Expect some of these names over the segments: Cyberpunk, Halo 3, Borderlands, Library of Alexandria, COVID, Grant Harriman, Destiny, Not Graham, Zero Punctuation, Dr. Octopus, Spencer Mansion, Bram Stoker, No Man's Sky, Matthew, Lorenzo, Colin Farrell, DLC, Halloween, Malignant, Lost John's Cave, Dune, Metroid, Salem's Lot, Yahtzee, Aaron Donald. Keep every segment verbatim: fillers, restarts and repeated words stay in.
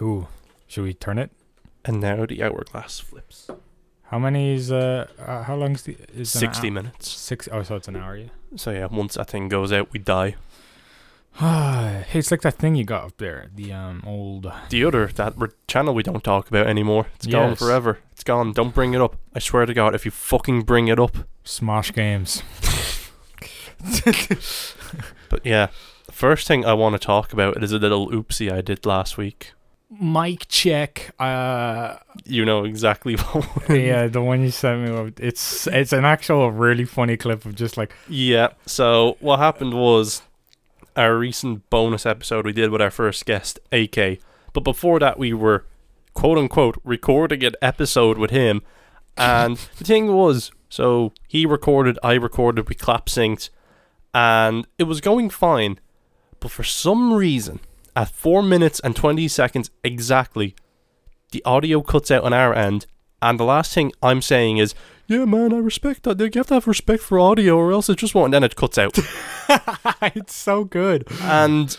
Cool. Should we turn it? And now the hourglass flips. How many is uh, uh how long is the is sixty minutes? Six oh so it's an hour, yeah. So yeah, once that thing goes out, we die. Hey, it's like that thing you got up there, the um old the other that re- channel we don't talk about anymore. It's yes. gone forever. It's gone. Don't bring it up. I swear to God, if you fucking bring it up, Smosh games. But yeah, the first thing I want to talk about is a little oopsie I did last week. Mic check. Uh, you know exactly what one. Yeah, the one you sent me. It's it's an actual really funny clip of just like. Yeah. So what happened was, our recent bonus episode we did with our first guest, A K. But before that, we were, quote unquote, recording an episode with him. And the thing was, so he recorded, I recorded, we clap synced, and it was going fine. But for some reason, at four minutes and twenty seconds exactly, the audio cuts out on our end. And the last thing I'm saying is, yeah, man, I respect that. You have to have respect for audio or else it just won't. And then it cuts out. It's so good. And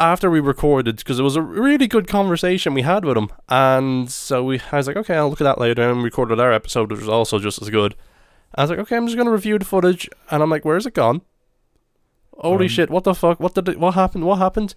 after we recorded, because it was a really good conversation we had with him. And so we, I was like, okay, I'll look at that later. And we recorded our episode, which was also just as good. I was like, okay, I'm just going to review the footage. And I'm like, where's it gone? Holy um, shit, what the fuck? What did it, What happened? What happened?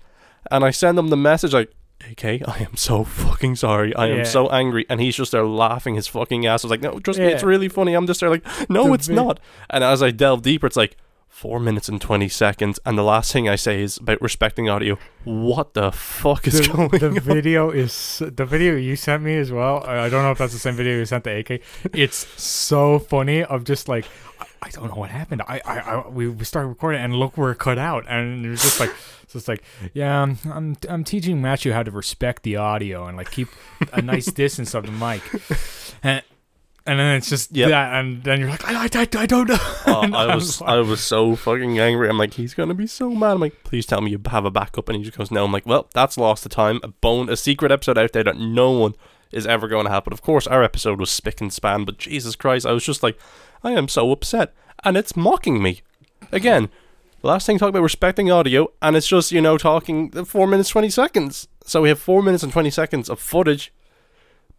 And I send him the message like, okay, I am so fucking sorry. I yeah. am so angry. And he's just there laughing his fucking ass. I was like, no, trust yeah. me, it's really funny. I'm just there like, no, the it's bit. not. And as I delve deeper, it's like four minutes and twenty seconds. And the last thing I say is about respecting audio. What the fuck is the, going the on? The video is, the video you sent me as well. I don't know if that's the same video you sent to A K. It's so funny. I'm just like, I, I don't know what happened. I, I, I we, we started recording and look, we're cut out. And it was just like, so it's like, yeah, I'm, I'm I'm teaching Matthew how to respect the audio and like keep a nice distance of the mic, and, and then it's just yep. that, and then you're like, I, I, I, I don't know. Uh, I was I was so fucking angry. I'm like, he's gonna be so mad. I'm like, please tell me you have a backup, and he just goes, no. I'm like, well, that's lost the time. A bone, a secret episode out there that no one is ever going to have. But of course, our episode was spick and span. But Jesus Christ, I was just like, I am so upset, and it's mocking me again. Last thing, talk about respecting audio, and it's just, you know, talking four minutes, twenty seconds. So we have four minutes and twenty seconds of footage,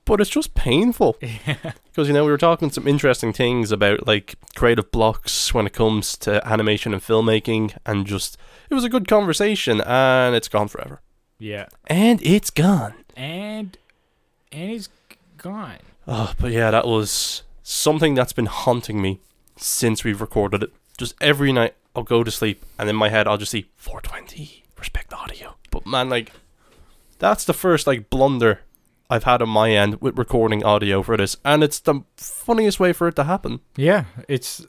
but it's just painful. Yeah. Because, you know, we were talking some interesting things about, like, creative blocks when it comes to animation and filmmaking, and just, it was a good conversation, and it's gone forever. Yeah. And it's gone. And, and it's gone. Oh, but yeah, that was something that's been haunting me since we've recorded it. Just every night, I'll go to sleep, and in my head, I'll just see four twenty, respect audio. But man, like, that's the first, like, blunder I've had on my end with recording audio for this, and it's the funniest way for it to happen. Yeah, it's,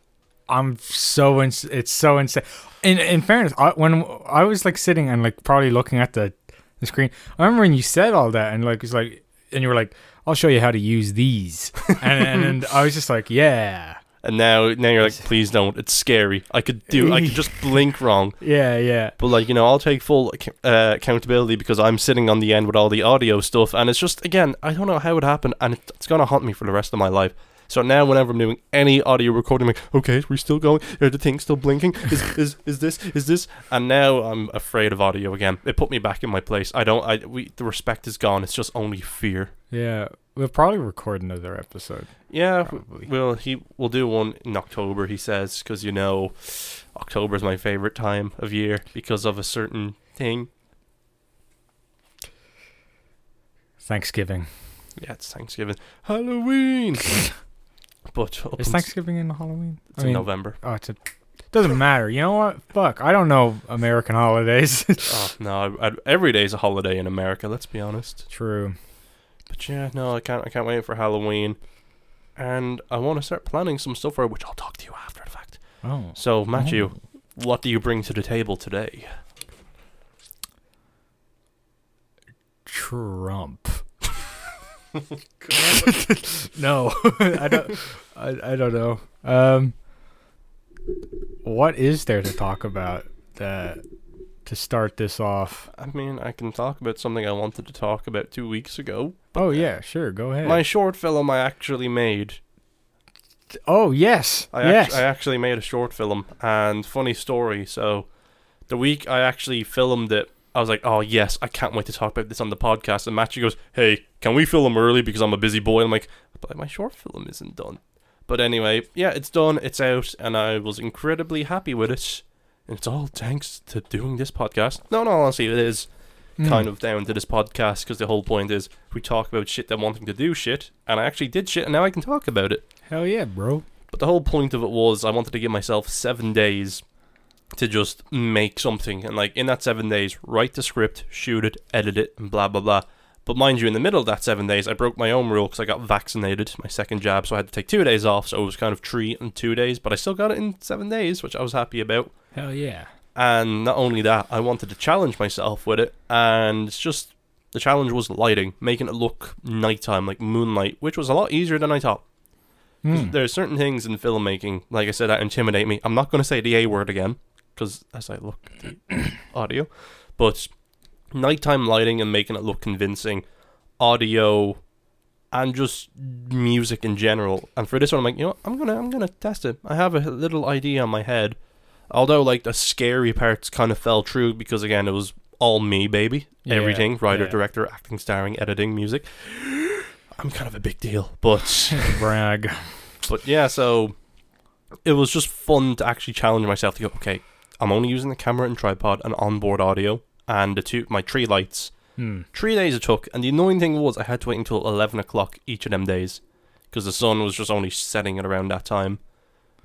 I'm so, ins- it's so insane. In in fairness, I, when I was, like, sitting and, like, probably looking at the, the screen, I remember when you said all that, and, like, it's like, and you were like, I'll show you how to use these. and, and and I was just like, yeah. And now, now you're like, please don't. It's scary. I could do. I could just blink wrong. Yeah, yeah. But like, you know, I'll take full uh, accountability because I'm sitting on the end with all the audio stuff, and it's just, again, I don't know how it happened, and it's gonna haunt me for the rest of my life. So now, whenever I'm doing any audio recording, I'm like, okay, we're still going. Are the things still blinking? Is is is this? Is this? And now I'm afraid of audio again. It put me back in my place. I don't. I we the respect is gone. It's just only fear. Yeah. We'll probably record another episode. Yeah, probably. we'll he we'll do one in October. He says, because you know, October is my favorite time of year because of a certain thing. Thanksgiving. Yeah, it's Thanksgiving. Halloween. But is Thanksgiving in Halloween? It's I in mean, November. Oh, it's a, doesn't matter. You know what? Fuck, I don't know American holidays. Oh no, I, I, every day's a holiday in America. Let's be honest. True. But yeah, no, I can't I can't wait for Halloween. And I want to start planning some stuff for it, which I'll talk to you after the fact. Oh. So, Matthew, oh. what do you bring to the table today? Trump. No. I don't I, I don't know. Um what is there to talk about that to start this off? I mean, I can talk about something I wanted to talk about two weeks ago. Oh, yeah, sure, go ahead. My short film I actually made. Oh, yes, I yes. Act- I actually made a short film, and funny story, so the week I actually filmed it, I was like, oh yes, I can't wait to talk about this on the podcast. And Matthew goes, hey, can we film my because I'm a busy boy? And I'm like, but my short film isn't done. But anyway, yeah, it's done, it's out, and I was incredibly happy with it. And it's all thanks to doing this podcast. No, no, honestly, it is mm. kind of down to this podcast, because the whole point is we talk about shit that wanting to do shit, and I actually did shit, and now I can talk about it. Hell yeah, bro. But the whole point of it was I wanted to give myself seven days... to just make something, and like in that seven days write the script, shoot it, edit it, and blah blah blah. But mind you, in the middle of that seven days, I broke my own rule because I got vaccinated, my second jab, so I had to take two days off, so it was kind of three and two days, but I still got it in seven days, which I was happy about. Hell yeah. And not only that, I wanted to challenge myself with it, and it's just the challenge was lighting, making it look nighttime, like moonlight, which was a lot easier than I thought. mm. There are certain things in filmmaking, like I said, that intimidate me. I'm not going to say the A word again, because as I look at the audio, but nighttime lighting and making it look convincing, audio, and just music in general. And for this one, I'm like, you know what? I'm gonna, I'm gonna test it. I have a little idea on my head. Although, like, the scary parts kind of fell through because, again, it was all me, baby. Yeah, everything, writer, yeah. director, acting, starring, editing, music. I'm kind of a big deal, but brag. But yeah, so it was just fun to actually challenge myself to go, okay, I'm only using the camera and tripod and onboard audio and the two my three lights. Hmm. Three days it took, and the annoying thing was I had to wait until eleven o'clock each of them days because the sun was just only setting at around that time.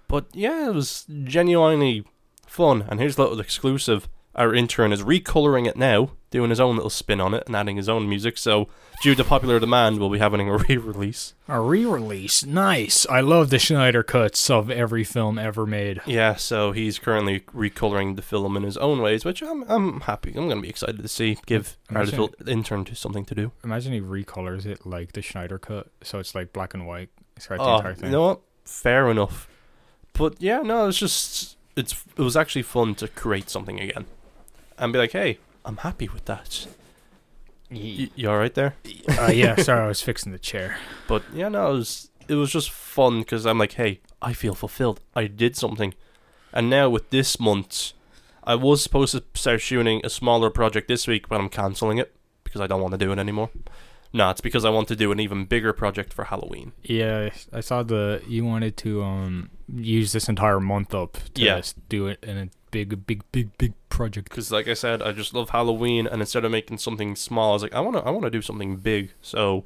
But yeah, it was genuinely fun. And here's a little exclusive: our intern is recoloring it now, doing his own little spin on it and adding his own music. So, due to popular demand, we'll be having a re-release. A re-release? Nice. I love the Schneider cuts of every film ever made. Yeah, so he's currently recoloring the film in his own ways, which I'm I'm happy. I'm going to be excited to see. Give imagine, our little intern something to do. Imagine he recolors it like the Schneider cut, so it's like black and white. It's got the oh, entire thing. You know what? Fair enough. But yeah, no, it's just it's it was actually fun to create something again. And be like, hey, I'm happy with that. You, you all right there? Uh, yeah, sorry, I was fixing the chair. But yeah, no, it was it was just fun because I'm like, hey, I feel fulfilled. I did something. And now with this month, I was supposed to start shooting a smaller project this week, but I'm cancelling it because I don't want to do it anymore. No, it's because I want to do an even bigger project for Halloween. Yeah, I saw the you wanted to um use this entire month up to yeah. do it in a big, big, big, big project. Because like I said, I just love Halloween, and instead of making something small, I was like, I want to I want to do something big. So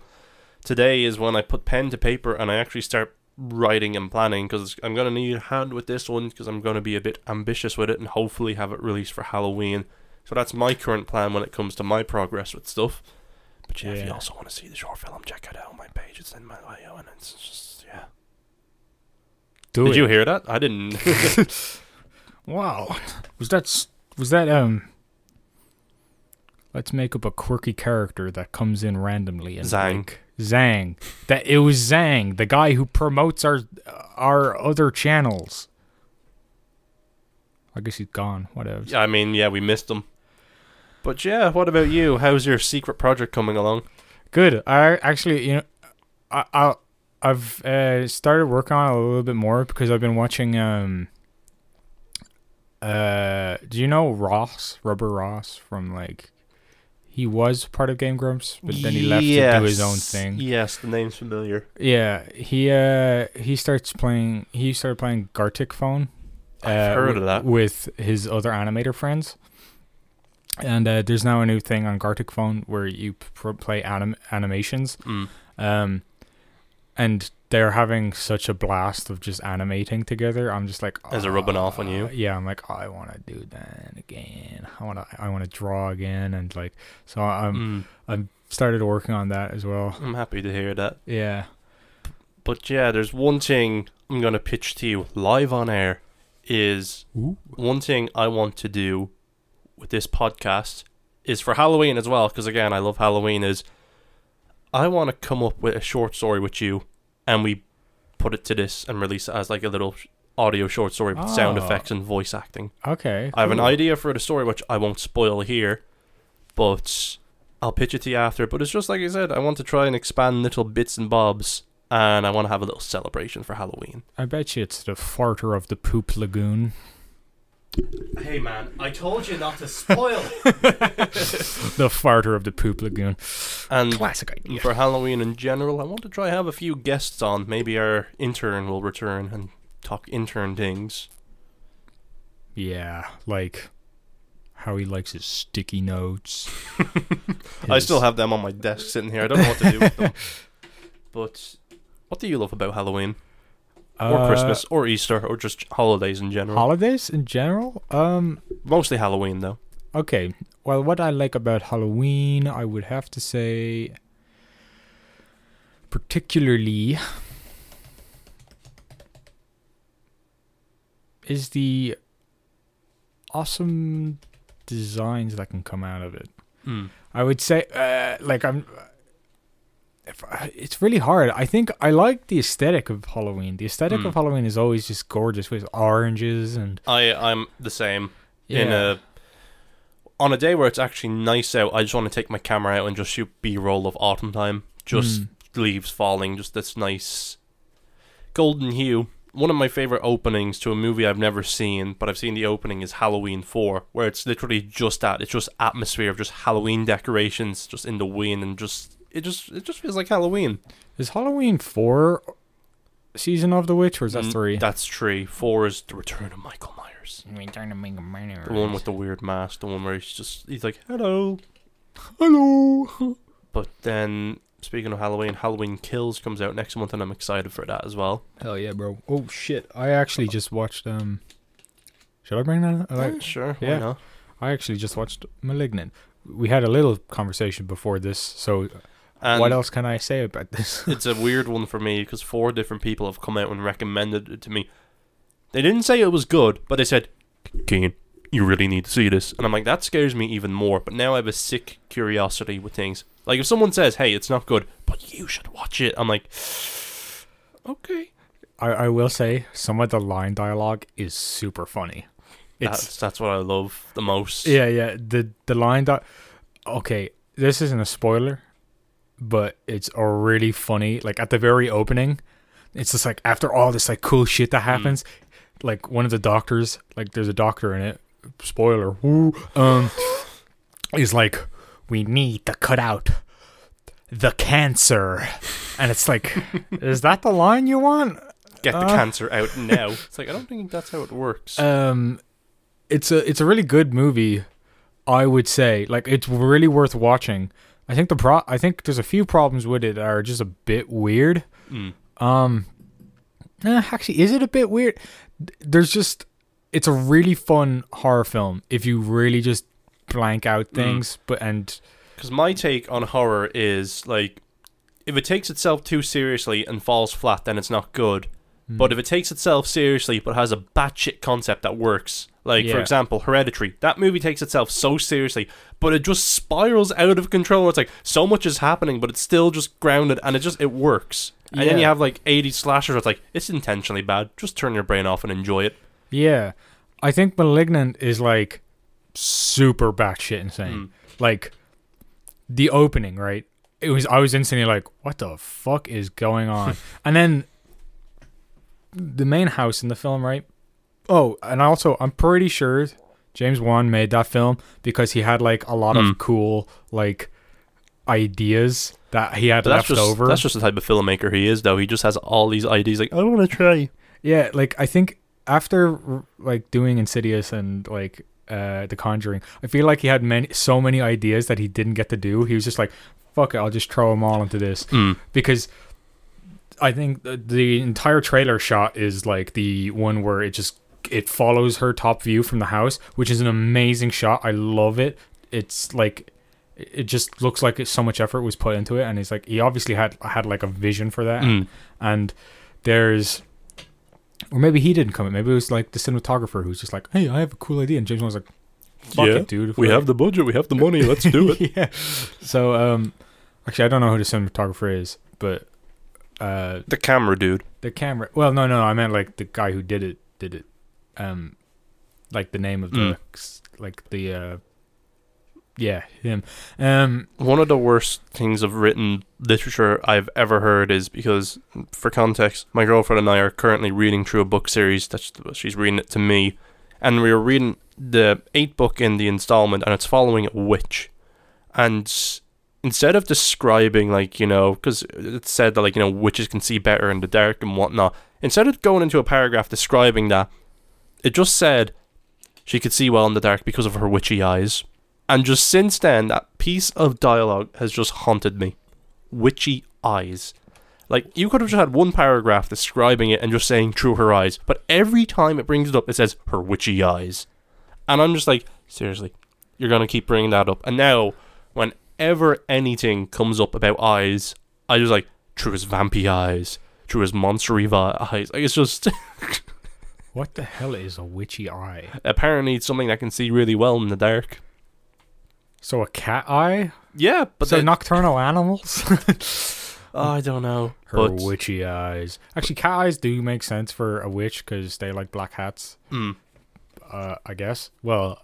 today is when I put pen to paper and I actually start writing and planning, because I'm going to need a hand with this one because I'm going to be a bit ambitious with it and hopefully have it released for Halloween. So that's my current plan when it comes to my progress with stuff. But yeah, yeah, if you also want to see the short film, check it out on my page. It's in my bio, and it's just, yeah. Do Did it. you hear that? I didn't. Wow. Was that, was that, um, let's make up a quirky character that comes in randomly. And Zang. Like, Zang. That, it was Zang, the guy who promotes our, our other channels. I guess he's gone, whatever. Yeah, I mean, yeah, we missed him. But yeah, what about you? How's your secret project coming along? Good. I actually, you know, I, I I've uh, started working on it a little bit more because I've been watching. Um, uh, do you know Ross, Rubber Ross, from like, he was part of Game Grumps, but then he left yes. to do his own thing. Yes, the name's familiar. Yeah, he uh he starts playing. He started playing Gartic Phone. I've uh, heard w- of that with his other animator friends. And uh, there's now a new thing on Gartic Phone where you pr- play anim- animations. Mm. Um, and they're having such a blast of just animating together. I'm just like... Oh, is it rubbing off on you? Yeah, I'm like, oh, I want to do that again. I want to I want to draw again. And like, so I'm, mm. I've started working on that as well. I'm happy to hear that. Yeah. But yeah, there's one thing I'm going to pitch to you live on air is Ooh. one thing I want to do with this podcast is for Halloween as well, because again I love Halloween, is I want to come up with a short story with you and we put it to this and release it as like a little audio short story with oh. sound effects and voice acting. Okay, I have cool. an idea for the story which I won't spoil here, but I'll pitch it to you after. But it's just like I said, I want to try and expand little bits and bobs, and I want to have a little celebration for Halloween. I bet you it's the farter of the poop lagoon. Hey man, I told you not to spoil it. The farter of the poop lagoon. And classic idea. For Halloween in general, I want to try have a few guests on. Maybe our intern will return and talk intern things. Yeah, like how he likes his sticky notes. his... I still have them on my desk sitting here. I don't know what to do with them. But what do you love about Halloween? Or uh, Christmas, or Easter, or just holidays in general. Holidays in general? Um, Mostly Halloween, though. Okay. Well, what I like about Halloween, I would have to say... particularly... is the awesome designs that can come out of it. Mm. I would say, uh, like, I'm... If I, it's really hard. I think I like the aesthetic of Halloween. The aesthetic mm. of Halloween is always just gorgeous with oranges and. I I'm the same. Yeah. In a on a day where it's actually nice out, I just want to take my camera out and just shoot B-roll of autumn time. Just mm. leaves falling, just this nice golden hue. One of my favorite openings to a movie I've never seen, but I've seen the opening is Halloween four, where it's literally just that. It's just atmosphere of just Halloween decorations, just in the wind and just. It just it just feels like Halloween. Is Halloween four Season of the Witch, or is that three? Mm, that's three. Four is the Return of Michael Myers. Return of Michael Myers. The one with the weird mask. The one where he's just he's like, hello, hello. But then, speaking of Halloween, Halloween Kills comes out next month, and I'm excited for that as well. Hell yeah, bro! Oh shit! I actually oh. just watched. Um, should I bring that up? Like, yeah, sure. Yeah. Why not? I actually just watched Malignant. We had a little conversation before this, so. And what else can I say about this? It's a weird one for me because four different people have come out and recommended it to me. They didn't say it was good, but they said, Keen, you really need to see this. And I'm like, that scares me even more. But now I have a sick curiosity with things. Like if someone says, hey, it's not good, but you should watch it. I'm like, okay. I, I will say some of the line dialogue is super funny. It's, that's, that's what I love the most. Yeah, yeah. The, the line that... Okay, this isn't a spoiler. But it's really funny. Like at the very opening, it's just like after all this like cool shit that happens, mm. like one of the doctors, like there's a doctor in it. Spoiler. Woo, um, is like, we need to cut out the cancer, and it's like, is that the line you want? Get the uh, cancer out now. It's like I don't think that's how it works. Um, it's a it's a really good movie. I would say like it's really worth watching. I think the pro- I think there's a few problems with it that are just a bit weird. Mm. Um, eh, actually, is it a bit weird? There's just... It's a really fun horror film if you really just blank out things. Mm. but and Because my take on horror is, like, if it takes itself too seriously and falls flat, then it's not good. Mm. But if it takes itself seriously but has a batshit concept that works... Like, yeah. For example, Hereditary. That movie takes itself so seriously, but it just spirals out of control. It's like, so much is happening, but it's still just grounded, and it just, it works. And yeah. then you have, like, eighties slashers where it's like, it's intentionally bad. Just turn your brain off and enjoy it. Yeah. I think Malignant is, like, super batshit insane. Mm. Like, the opening, right? It was, I was instantly like, what the fuck is going on? And then, the main house in the film, right? Oh, and also, I'm pretty sure James Wan made that film because he had, like, a lot mm. of cool, like, ideas that he had left just, over. That's just the type of filmmaker he is, though. He just has all these ideas, like, I want to try. Yeah, like, I think after, like, doing Insidious and, like, uh, The Conjuring, I feel like he had many, so many ideas that he didn't get to do. He was just like, fuck it, I'll just throw them all into this. Mm. Because... I think the, the entire trailer shot is, like, the one where it just... It follows her top view from the house, which is an amazing shot. I love it. It's like it just looks like so much effort was put into it, and it's like he obviously had had like a vision for that. Mm. And there's, or maybe he didn't come in. Maybe it was like the cinematographer who's just like, "Hey, I have a cool idea," and James Wan was like, "Fuck yeah, it, dude. We like, have the budget. We have the money. Let's do it." Yeah. So, um, actually, I don't know who the cinematographer is, but uh, the camera dude. The camera. Well, no, no, I meant like the guy who did it. Did it. Um, like the name of the, mm. like the, uh, yeah, him. Um, one of the worst things of written literature I've ever heard is because, for context, my girlfriend and I are currently reading through a book series that she's reading it to me, and we were reading the eighth book in the installment, and it's following a witch. And instead of describing, like, you know, because it said that, like, you know, witches can see better in the dark and whatnot, instead of going into a paragraph describing that, it just said she could see well in the dark because of her witchy eyes. And just since then, that piece of dialogue has just haunted me. Witchy eyes. Like, you could have just had one paragraph describing it and just saying through her eyes, but every time it brings it up, it says her witchy eyes. And I'm just like, seriously, you're going to keep bringing that up. And now, whenever anything comes up about eyes, I just like, through his vampy eyes, through his monstery eyes. Like, it's just... What the hell is a witchy eye? Apparently it's something that can see really well in the dark. So a cat eye? Yeah, but... So they... nocturnal animals? Oh, I don't know. Her but... witchy eyes. Actually, cat eyes do make sense for a witch because they like black hats. Mm. Uh, I guess. Well,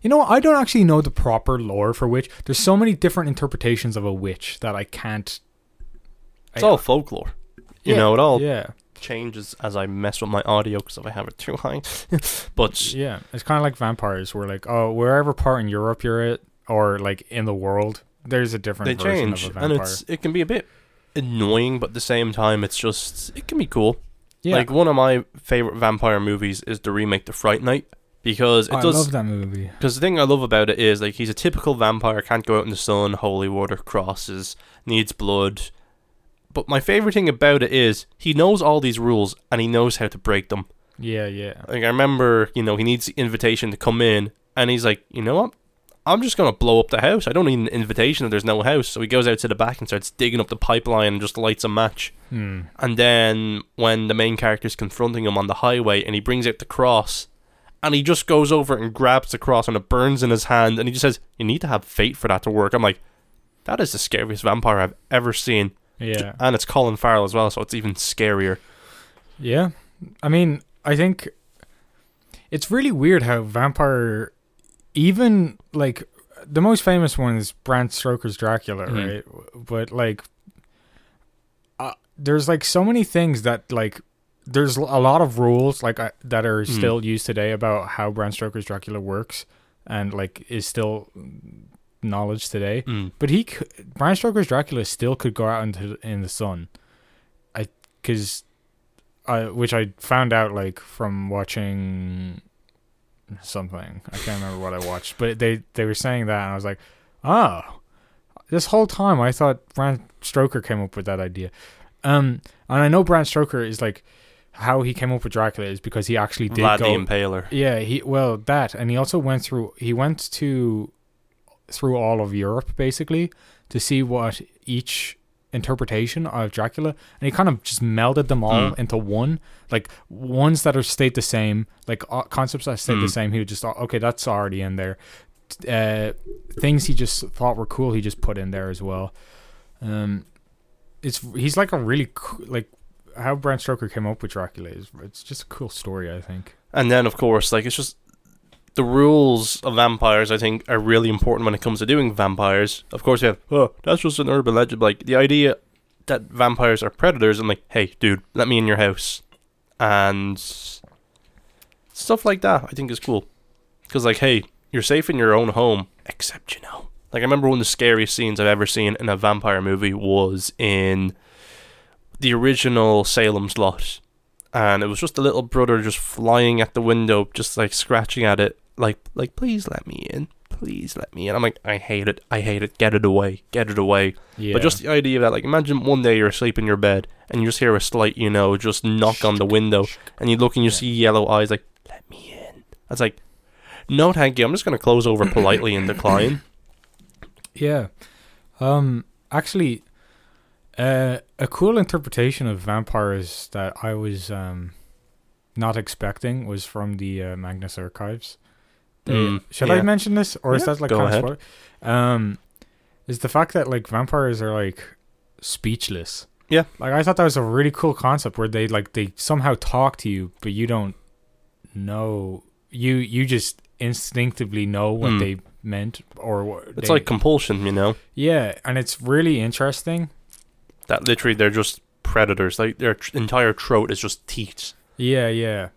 you know what? I don't actually know the proper lore for witch. There's so many different interpretations of a witch that I can't... It's I, all folklore. You yeah, know, it all yeah. changes as I mess with my audio because if I have it too high. But yeah, it's kind of like vampires. We're like, oh, wherever part in Europe you're at or like in the world, there's a different they version change, of a vampire. And it's, it can be a bit annoying, but at the same time, it's just... It can be cool. Yeah. Like, one of my favorite vampire movies is the remake The Fright Night, because it oh, does... I love that movie. Because the thing I love about it is, like, he's a typical vampire, can't go out in the sun, holy water, crosses, needs blood. But my favorite thing about it is, he knows all these rules, and he knows how to break them. Yeah, yeah. Like, I remember, you know, he needs the invitation to come in, and he's like, you know what? I'm just going to blow up the house. I don't need an invitation if there's no house. So he goes out to the back and starts digging up the pipeline and just lights a match. Hmm. And then when the main character's confronting him on the highway and he brings out the cross and he just goes over and grabs the cross and it burns in his hand and he just says, you need to have faith for that to work. I'm like, that is the scariest vampire I've ever seen. Yeah. And it's Colin Farrell as well, so it's even scarier. Yeah. I mean, I think it's really weird how vampire... Even, like, the most famous one is Bram Stoker's Dracula, mm-hmm. right? But, like, uh, there's, like, so many things that, like, there's a lot of rules, like, uh, that are mm-hmm. still used today about how Bram Stoker's Dracula works and, like, is still knowledge today. Mm. But he, c- Bram Stoker's Dracula still could go out into in the sun. I, cause, I, which I found out, like, from watching... something I can't remember what I watched, but they they were saying that and I was like, oh, this whole time I thought Bram Stoker came up with that idea. Um and I know Bram Stoker is like, how he came up with Dracula is because he actually did Vlad the Impaler. Yeah, he well that and he also went through he went to through all of Europe basically to see what each interpretation of Dracula, and he kind of just melded them all mm. into one, like ones that are stayed the same, like uh, concepts that stayed mm. the same. He would just, okay, that's already in there. Uh, things he just thought were cool, he just put in there as well. Um, it's he's like a really co- like how Bram Stoker came up with Dracula is it's just a cool story, I think. And then of course, like it's just the rules of vampires, I think, are really important when it comes to doing vampires. Of course, you have, oh, that's just an urban legend. Like, the idea that vampires are predators, I'm like, hey, dude, let me in your house. And stuff like that, I think, is cool. Because, like, hey, you're safe in your own home, except, you know. Like, I remember one of the scariest scenes I've ever seen in a vampire movie was in the original Salem's Lot. And it was just the little brother just flying at the window, just, like, scratching at it. Like, like please let me in. Please let me in. I'm like, I hate it. I hate it. Get it away. Get it away. Yeah. But just the idea of that, like, imagine one day you're asleep in your bed and you just hear a slight, you know, just knock on the window. And you look and you yeah. see yellow eyes, like, let me in. I was like, no, thank you. I'm just going to close over politely and decline. Yeah. Um, actually... Uh, a cool interpretation of vampires that I was um, not expecting was from the uh, Magnus Archives. They, mm, should yeah. I mention this, or yeah, is that like kind of spoiler? Um, is the fact that like vampires are like speechless? Yeah, like I thought that was a really cool concept where they like they somehow talk to you, but you don't know. You you just instinctively know what mm. they meant, or what it's they, like compulsion, you know? Yeah, and it's really interesting. That literally they're just predators. Like their tr- entire throat is just teeth. Yeah, yeah.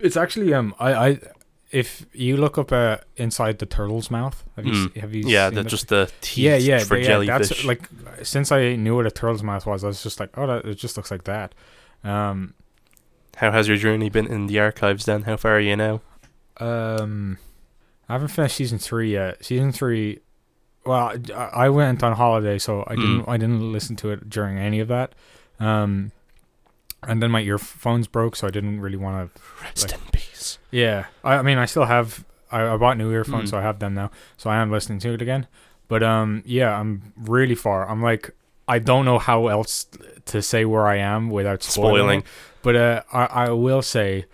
It's actually um I, I if you look up uh, inside the turtle's mouth, have you mm. have you yeah seen just the teeth yeah yeah for yeah, jellyfish. That's, like, since I knew what a turtle's mouth was, I was just like, oh, that, it just looks like that. Um, how has your journey been in the archives then? How far are you now? Um, I haven't finished season three yet. Season three. Well, I went on holiday, so I didn't. Mm. I didn't listen to it during any of that. Um, and then my earphones broke, so I didn't really want to. Rest like, in peace. Yeah, I, I mean, I still have. I, I bought new earphones, mm. so I have them now. So I am listening to it again. But um, yeah, I'm really far. I'm like, I don't know how else to say where I am without spoiling. spoiling. But uh, I, I will say,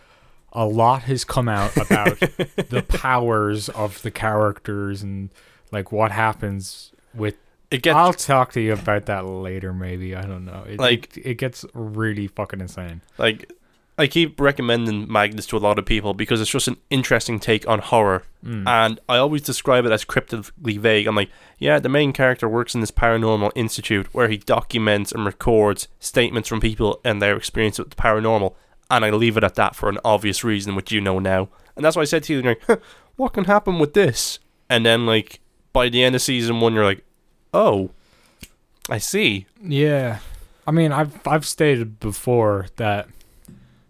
a lot has come out about the powers of the characters and. Like, what happens with... It gets, I'll talk to you about that later, maybe. I don't know. It, like, it, it gets really fucking insane. Like, I keep recommending Magnus to a lot of people because it's just an interesting take on horror. Mm. And I always describe it as cryptically vague. I'm like, yeah, the main character works in this paranormal institute where he documents and records statements from people and their experience with the paranormal. And I leave it at that for an obvious reason, which you know now. And that's why I said to you, like, huh, what can happen with this? And then, like... by the end of season one, you're like, oh, I see. Yeah. I mean, I've I've stated before that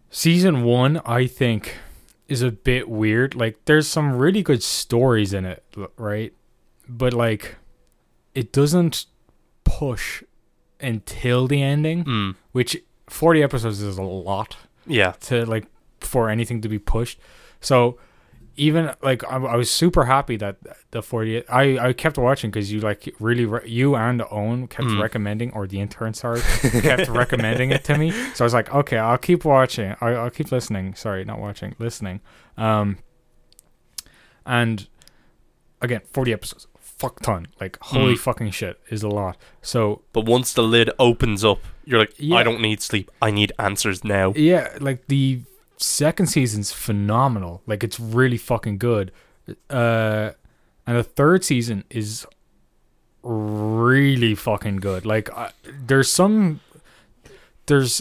season one, I think, is a bit weird. Like, there's some really good stories in it, right? But, like, it doesn't push until the ending, mm. which forty episodes is a lot. Yeah. To, like, for anything to be pushed. So... even like I, I was super happy that the forty-eight I, I kept watching because you like really re- you and Owen kept mm. recommending, or the intern, sorry, kept recommending it to me. So I was like, okay, I'll keep watching. I, I'll keep listening. Sorry, not watching, listening. Um, and again, forty episodes, fuck ton. Like holy mm. fucking shit is a lot. So, but once the lid opens up, you're like, yeah, I don't need sleep. I need answers now. Yeah, like the. Second season's phenomenal. Like, it's really fucking good. Uh, and the third season is really fucking good. Like, I, there's some... There's...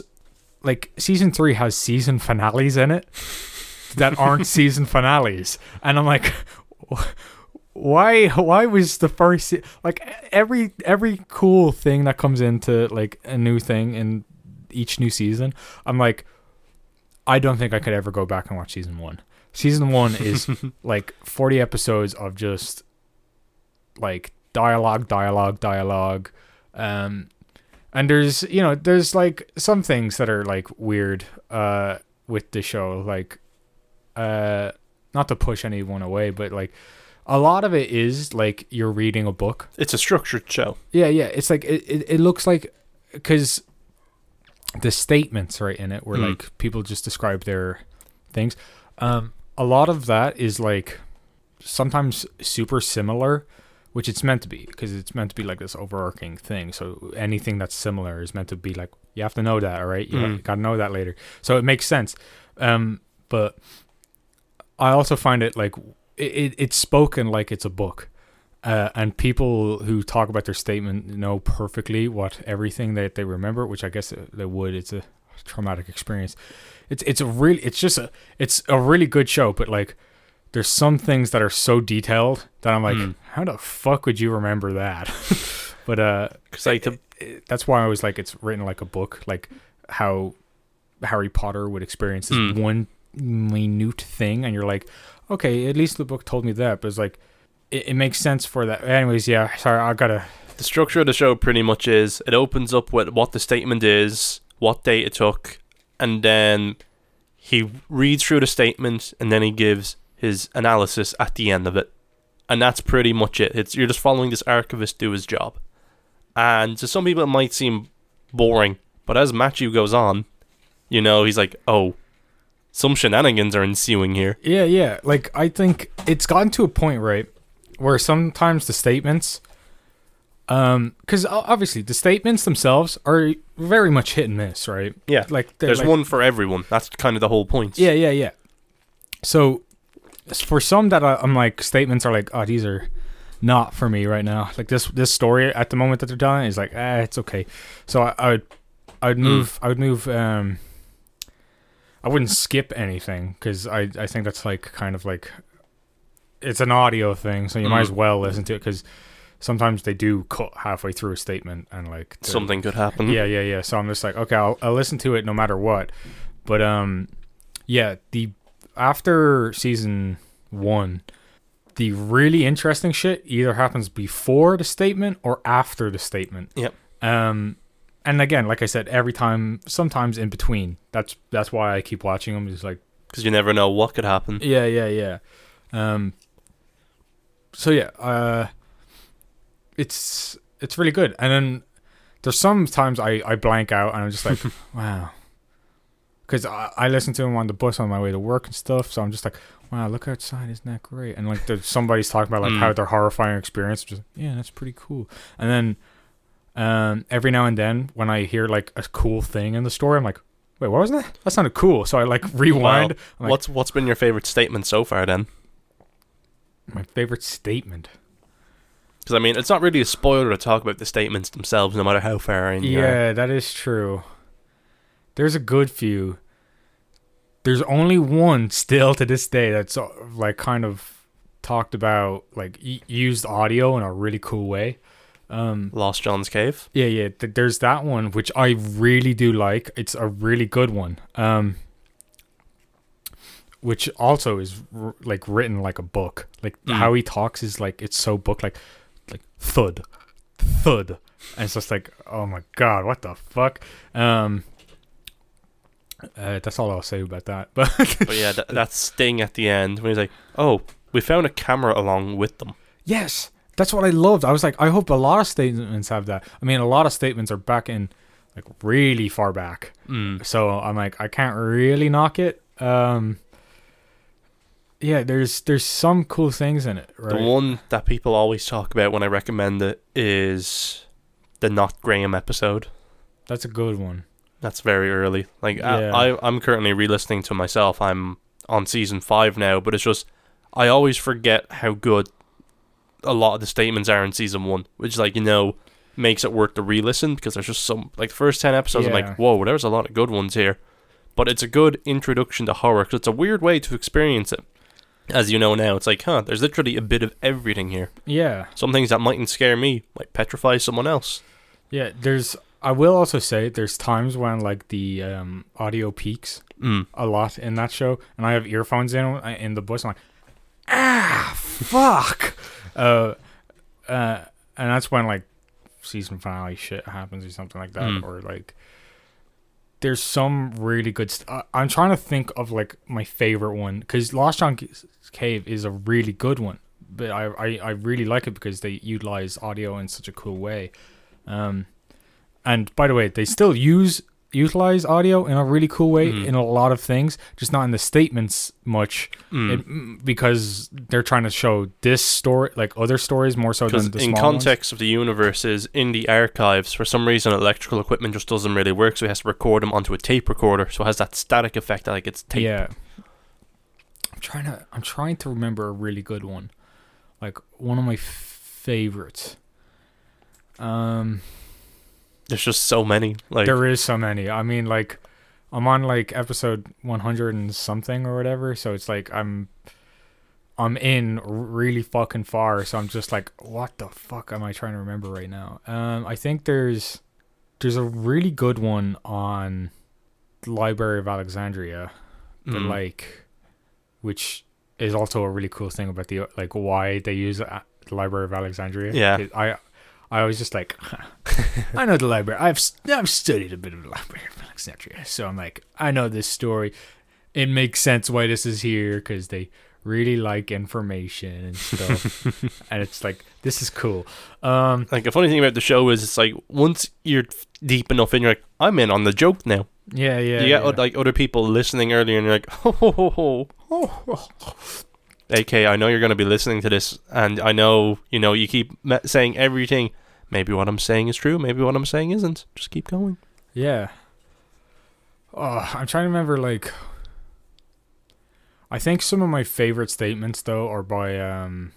Like, season three has season finales in it that aren't season finales. And I'm like... Why Why was the first... Se- like, every every cool thing that comes into, like, a new thing in each new season, I'm like... I don't think I could ever go back and watch season one. Season one is like forty episodes of just like dialogue, dialogue, dialogue. Um, and there's, you know, there's like some things that are like weird uh, with the show. Like, uh, not to push anyone away, but like a lot of it is like you're reading a book. It's a structured show. Yeah, yeah. It's like, it, it, it looks like, because... the statements right in it where mm. like people just describe their things. Um, a lot of that is like sometimes super similar, which it's meant to be because it's meant to be like this overarching thing. So anything that's similar is meant to be like, you have to know that. All right. You mm. got to know that later. So it makes sense. Um, but I also find it like it, it, it's spoken like it's a book. Uh, and people who talk about their statement know perfectly what everything that they remember, which I guess they would. It's a traumatic experience. It's it's a really it's just a it's a really good show, but like there's some things that are so detailed that I'm like, mm. how the fuck would you remember that? But uh, because like the- it, it, that's why I was like, it's written like a book, like how Harry Potter would experience this mm. one minute thing, and you're like, okay, at least the book told me that, but it's like. It, it makes sense for that. Anyways, yeah, sorry, I gotta... The structure of the show pretty much is, it opens up with what the statement is, what date it took, and then he reads through the statement, and then he gives his analysis at the end of it. And that's pretty much it. It's you're just following this archivist do his job. And to some people it might seem boring, but as Matthew goes on, you know, he's like, oh... some shenanigans are ensuing here. Yeah, yeah. Like, I think it's gotten to a point, right... where sometimes the statements, um, because obviously the statements themselves are very much hit and miss, right? Yeah, like there's like, one for everyone. That's kind of the whole point. Yeah, yeah, yeah. So for some that I, I'm like, statements are like, oh, these are not for me right now. Like this, this story at the moment that they're telling is like, ah, eh, it's okay. So I, I would, I would move, mm. I would move, um, I wouldn't skip anything, because I, I think that's like kind of like, it's an audio thing, so you mm. might as well listen to it, because sometimes they do cut halfway through a statement and like something could happen. Yeah, yeah, yeah. So I'm just like, okay, I'll, I'll listen to it no matter what. But um, yeah, the after season one, the really interesting shit either happens before the statement or after the statement. Yep. Um, and again, like I said, every time, sometimes in between. That's that's why I keep watching them. It's like, because you never know what could happen. Yeah, yeah, yeah. Um. So yeah, uh, it's it's really good. And then there's sometimes I, I blank out and I'm just like, wow. Because I, I listen to him on the bus on my way to work and stuff, so I'm just like, wow, look outside, isn't that great? And like, there's, somebody's talking about like mm. how their horrifying experience. Just like, yeah, that's pretty cool. And then um, every now and then when I hear like a cool thing in the story, I'm like, wait, what was that? That sounded cool. So I like rewind. Wow. Like, what's what's been your favorite statement so far then? My favorite statement. Because I mean, it's not really a spoiler to talk about the statements themselves, no matter how far in. Yeah, that is true. There's a good few. There's only one still to this day that's like kind of talked about, like e- used audio in a really cool way. Um, Lost John's Cave. Yeah, yeah. Th- there's that one, which I really do like. It's a really good one. Um, which also is r- like written like a book. Like mm. how he talks is like, it's so book like, like thud, thud. And it's just like, oh my God, what the fuck? Um, Uh, that's all I'll say about that. But, but yeah, that, that sting at the end when he's like, "Oh, we found a camera along with them." Yes, that's what I loved. I was like, I hope a lot of statements have that. I mean, a lot of statements are back in, like, really far back. Mm. So I'm like, I can't really knock it. Um, yeah, there's there's some cool things in it. Right? The one that people always talk about when I recommend it is the Not Graham episode. That's a good one. That's very early. Like yeah. I, I, I'm currently re-listening to myself. I'm on season five now, but it's just I always forget how good a lot of the statements are in season one, which like you know makes it worth to re-listen because there's just some like the first ten episodes. Yeah. I'm like, whoa, there's a lot of good ones here. But it's a good introduction to horror because it's a weird way to experience it. As you know now, it's like, huh, there's literally a bit of everything here. Yeah, some things that mightn't scare me might petrify someone else. Yeah, there's. I will also say there's times when like the um, audio peaks mm. a lot in that show, and I have earphones in in the bus. I'm like, ah, fuck, uh, uh, and that's when like season finale shit happens or something like that, mm. or like there's some really good. St- I- I'm trying to think of like my favorite one because Lost John's Cave is a really good one, but I, I I really like it because they utilize audio in such a cool way. Um, And by the way, they still use utilize audio in a really cool way mm. in a lot of things, just not in the statements much, mm. it, because they're trying to show this story, like other stories, more so than the in small context ones. Of the universe is in the archives. For some reason, electrical equipment just doesn't really work, so it has to record them onto a tape recorder, so it has that static effect that like it's tape. Yeah, I'm trying to. I'm trying to remember a really good one, like one of my favorites. Um. There's just so many. Like there is so many. I mean, like, I'm on like episode one hundred and something or whatever. So it's like I'm, I'm in really fucking far. So I'm just like, what the fuck am I trying to remember right now? Um, I think there's, there's a really good one on the Library of Alexandria, but mm. like, which is also a really cool thing about the like why they use the Library of Alexandria. Yeah, I. I was just like, I know the library. I've I've studied a bit of the Library of Alexandria, so I'm like, I know this story. It makes sense why this is here because they really like information and stuff. And it's like, this is cool. Um, like the funny thing about the show is, it's like once you're deep enough in, you're like, I'm in on the joke now. Yeah, yeah. You get yeah. like other people listening earlier, and you're like, ho ho ho ho. Oh, oh, oh. A K, I know you're going to be listening to this, and I know you know you keep me- saying everything. Maybe what I'm saying is true. Maybe what I'm saying isn't. Just keep going. Yeah. Oh, I'm trying to remember, like... I think some of my favorite statements, though, are by... Um...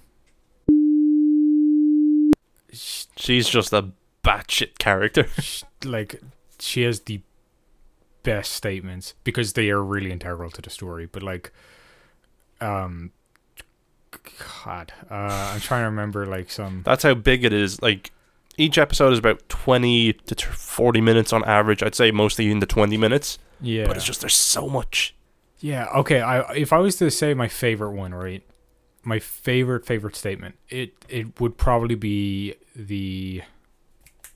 She's just a batshit character. Like, she has the best statements because they are really integral to the story. But like, um, God, uh, I'm trying to remember like some. That's how big it is. Like each episode is about twenty to forty minutes on average. I'd say mostly in the twenty minutes. Yeah, but it's just there's so much. Yeah. Okay. I if I was to say my favorite one, right? My favorite favorite statement. It it would probably be the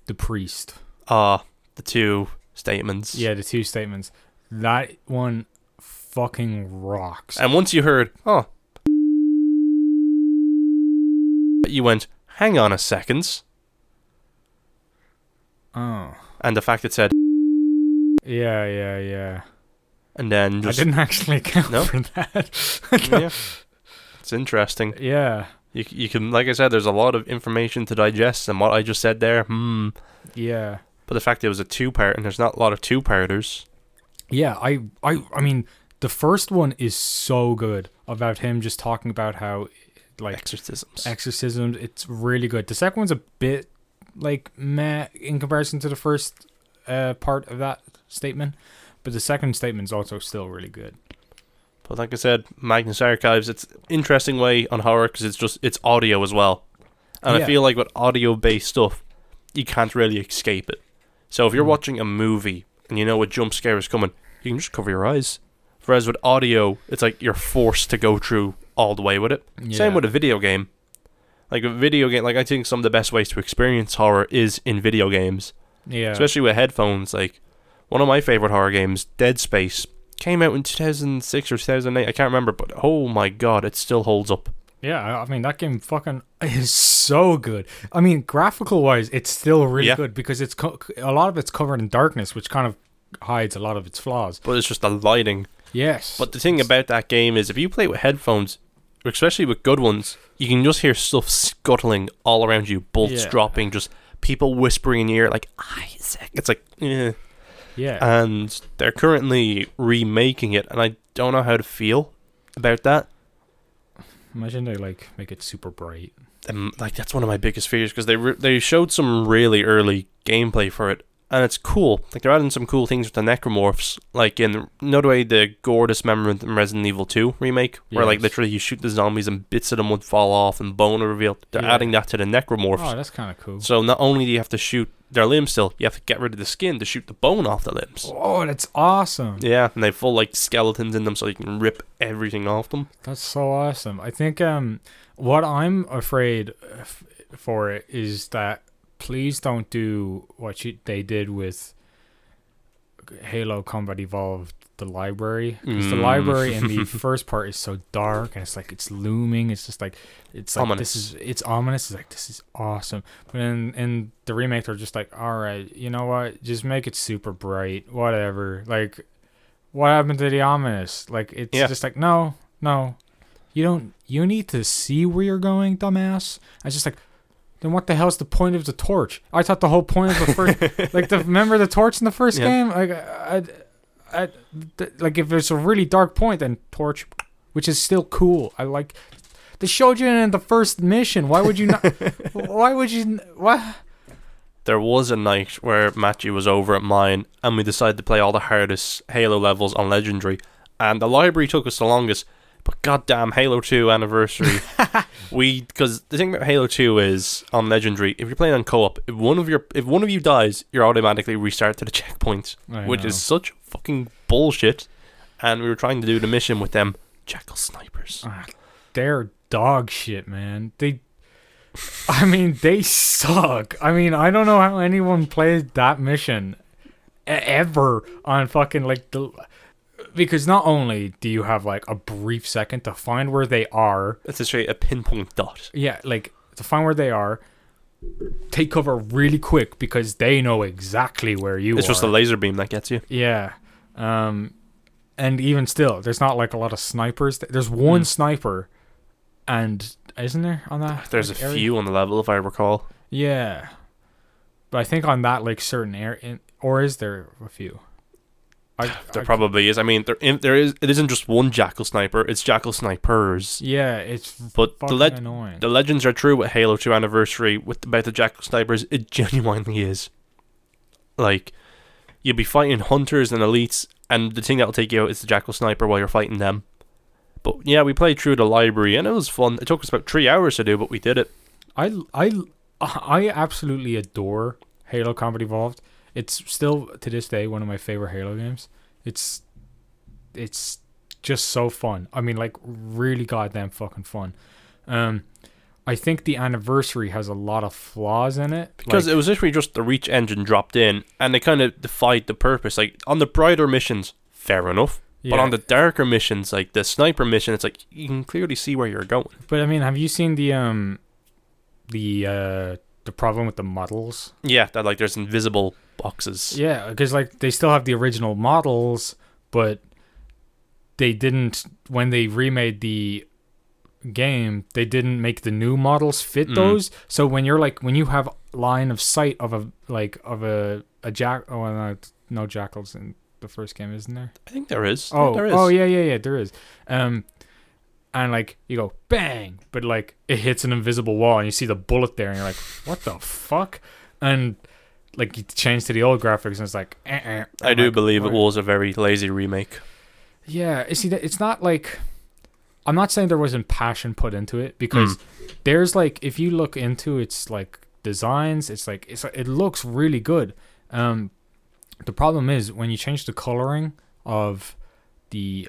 the priest. Ah, uh, the two statements. Yeah, the two statements. That one fucking rocks. And once you heard, oh, you went, hang on a second. Oh. And the fact it said. Yeah, yeah, yeah. And then just, I didn't actually account no? for that. Yeah. It's interesting. Yeah. You you can, like I said, there's a lot of information to digest, and what I just said there, hmm. Yeah. But the fact it was a two-part, and there's not a lot of two-parters. Yeah, I, I, I mean, the first one is so good about him just talking about how, like... Exorcisms. Exorcisms, it's really good. The second one's a bit, like, meh in comparison to the first uh, part of that statement, but the second statement's also still really good. But like I said, Magnus Archives, it's an interesting way on horror because it's just it's audio as well. And yeah. I feel like with audio-based stuff, you can't really escape it. So if you're mm. watching a movie and you know a jump scare is coming, you can just cover your eyes. Whereas with audio, it's like you're forced to go through all the way with it. Yeah. Same with a video game. Like a video game, like I think some of the best ways to experience horror is in video games. Yeah. Especially with headphones. Like one of my favorite horror games, Dead Space, came out in two thousand six or two thousand eight, I can't remember, but oh my god, it still holds up. Yeah, I mean, that game fucking is so good. I mean, graphical-wise, it's still really yeah. good because it's co- a lot of it's covered in darkness, which kind of hides a lot of its flaws. But it's just the lighting. Yes. But the thing about that game is if you play with headphones, especially with good ones, you can just hear stuff scuttling all around you, bolts yeah. dropping, just people whispering in your ear, like, Isaac. It's like, eh. Yeah, and they're currently remaking it, and I don't know how to feel about that. Imagine they like make it super bright. And, like that's one of my biggest fears because they re- they showed some really early gameplay for it, and it's cool. Like they're adding some cool things with the necromorphs, like in no way the gore dismemberment in Resident Evil two remake, yes. where like literally you shoot the zombies and bits of them would fall off and bone are revealed. They're yeah. adding that to the necromorphs. Oh, that's kind of cool. So not only do you have to shoot their limbs still, you have to get rid of the skin to shoot the bone off the limbs. Oh, that's awesome. Yeah, and they have full like skeletons in them so you can rip everything off them. That's so awesome. I think um, what I'm afraid f- for it is that please don't do what you, they did with Halo Combat Evolved, the library. Because mm. the library in the first part is so dark and it's like it's looming. It's just like it's like ominous. This is it's ominous. It's like this is awesome. But then in the remake they're just like, all right, you know what? Just make it super bright. Whatever. Like what happened to the ominous? Like it's yeah. just like no, no. You don't you need to see where you're going, dumbass. I was just like, then what the hell's the point of the torch? I thought the whole point of the first... like, the, remember the torch in the first yeah. game? Like, I, I, th- like, if it's a really dark point, then torch, which is still cool. I like... They showed you in the first mission. Why would you not... why would you... What? There was a night where Matthew was over at mine, and we decided to play all the hardest Halo levels on Legendary, and the library took us the longest, but goddamn, Halo two Anniversary... We, because the thing about Halo two is on Legendary, if you're playing on co-op, if one of your if one of you dies, you're automatically restart to the checkpoint, I which know. Is such fucking bullshit. And we were trying to do the mission with them jackal snipers. Uh, they're dog shit, man. They, I mean, they suck. I mean, I don't know how anyone plays that mission ever on fucking like the. Because not only do you have, like, a brief second to find where they are... It's actually a pinpoint dot. Yeah, like, to find where they are, take cover really quick because they know exactly where you it's are. It's just a laser beam that gets you. Yeah. Um, and even still, there's not, like, a lot of snipers. There's one mm. sniper, and... Isn't there on that? There's like, a area? Few on the level, if I recall. Yeah. But I think on that, like, certain area... Or is there a few... I, there I, probably is. I mean, there in, there is. It isn't just one jackal sniper. It's jackal snipers. Yeah, it's but fucking the le- annoying. The legends are true with Halo two Anniversary with about the jackal snipers. It genuinely is. Like, you'll be fighting hunters and elites, and the thing that'll take you out is the Jackal Sniper while you're fighting them. But yeah, we played through the library, and it was fun. It took us about three hours to do, but we did it. I, I, I absolutely adore Halo Combat Evolved. It's still, to this day, one of my favorite Halo games. It's, it's just so fun. I mean, like, really goddamn fucking fun. Um... I think the anniversary has a lot of flaws in it. Because like, it was literally just the Reach engine dropped in, and they kind of defied the purpose. Like, on the brighter missions, fair enough. Yeah. But on the darker missions, like the sniper mission, it's like, you can clearly see where you're going. But, I mean, have you seen the um, the uh, the problem with the models? Yeah, that, like, there's invisible boxes. Yeah, because, like, they still have the original models, but they didn't, when they remade the game, they didn't make the new models fit mm. those. So when you're like, when you have line of sight of a like of a a jack oh no, no jackals in the first game, isn't there? I think there is. Oh, there is. oh yeah yeah yeah there is. Um, and like you go bang, but like it hits an invisible wall and you see the bullet there and you're like, what the fuck? And like you change to the old graphics and it's like. Eh, eh. I do like, believe what? It was a very lazy remake. Yeah, you see that it's not like. I'm not saying there wasn't passion put into it because mm. there's like if you look into its like designs, it's like it's it looks really good. Um, the problem is when you change the coloring of the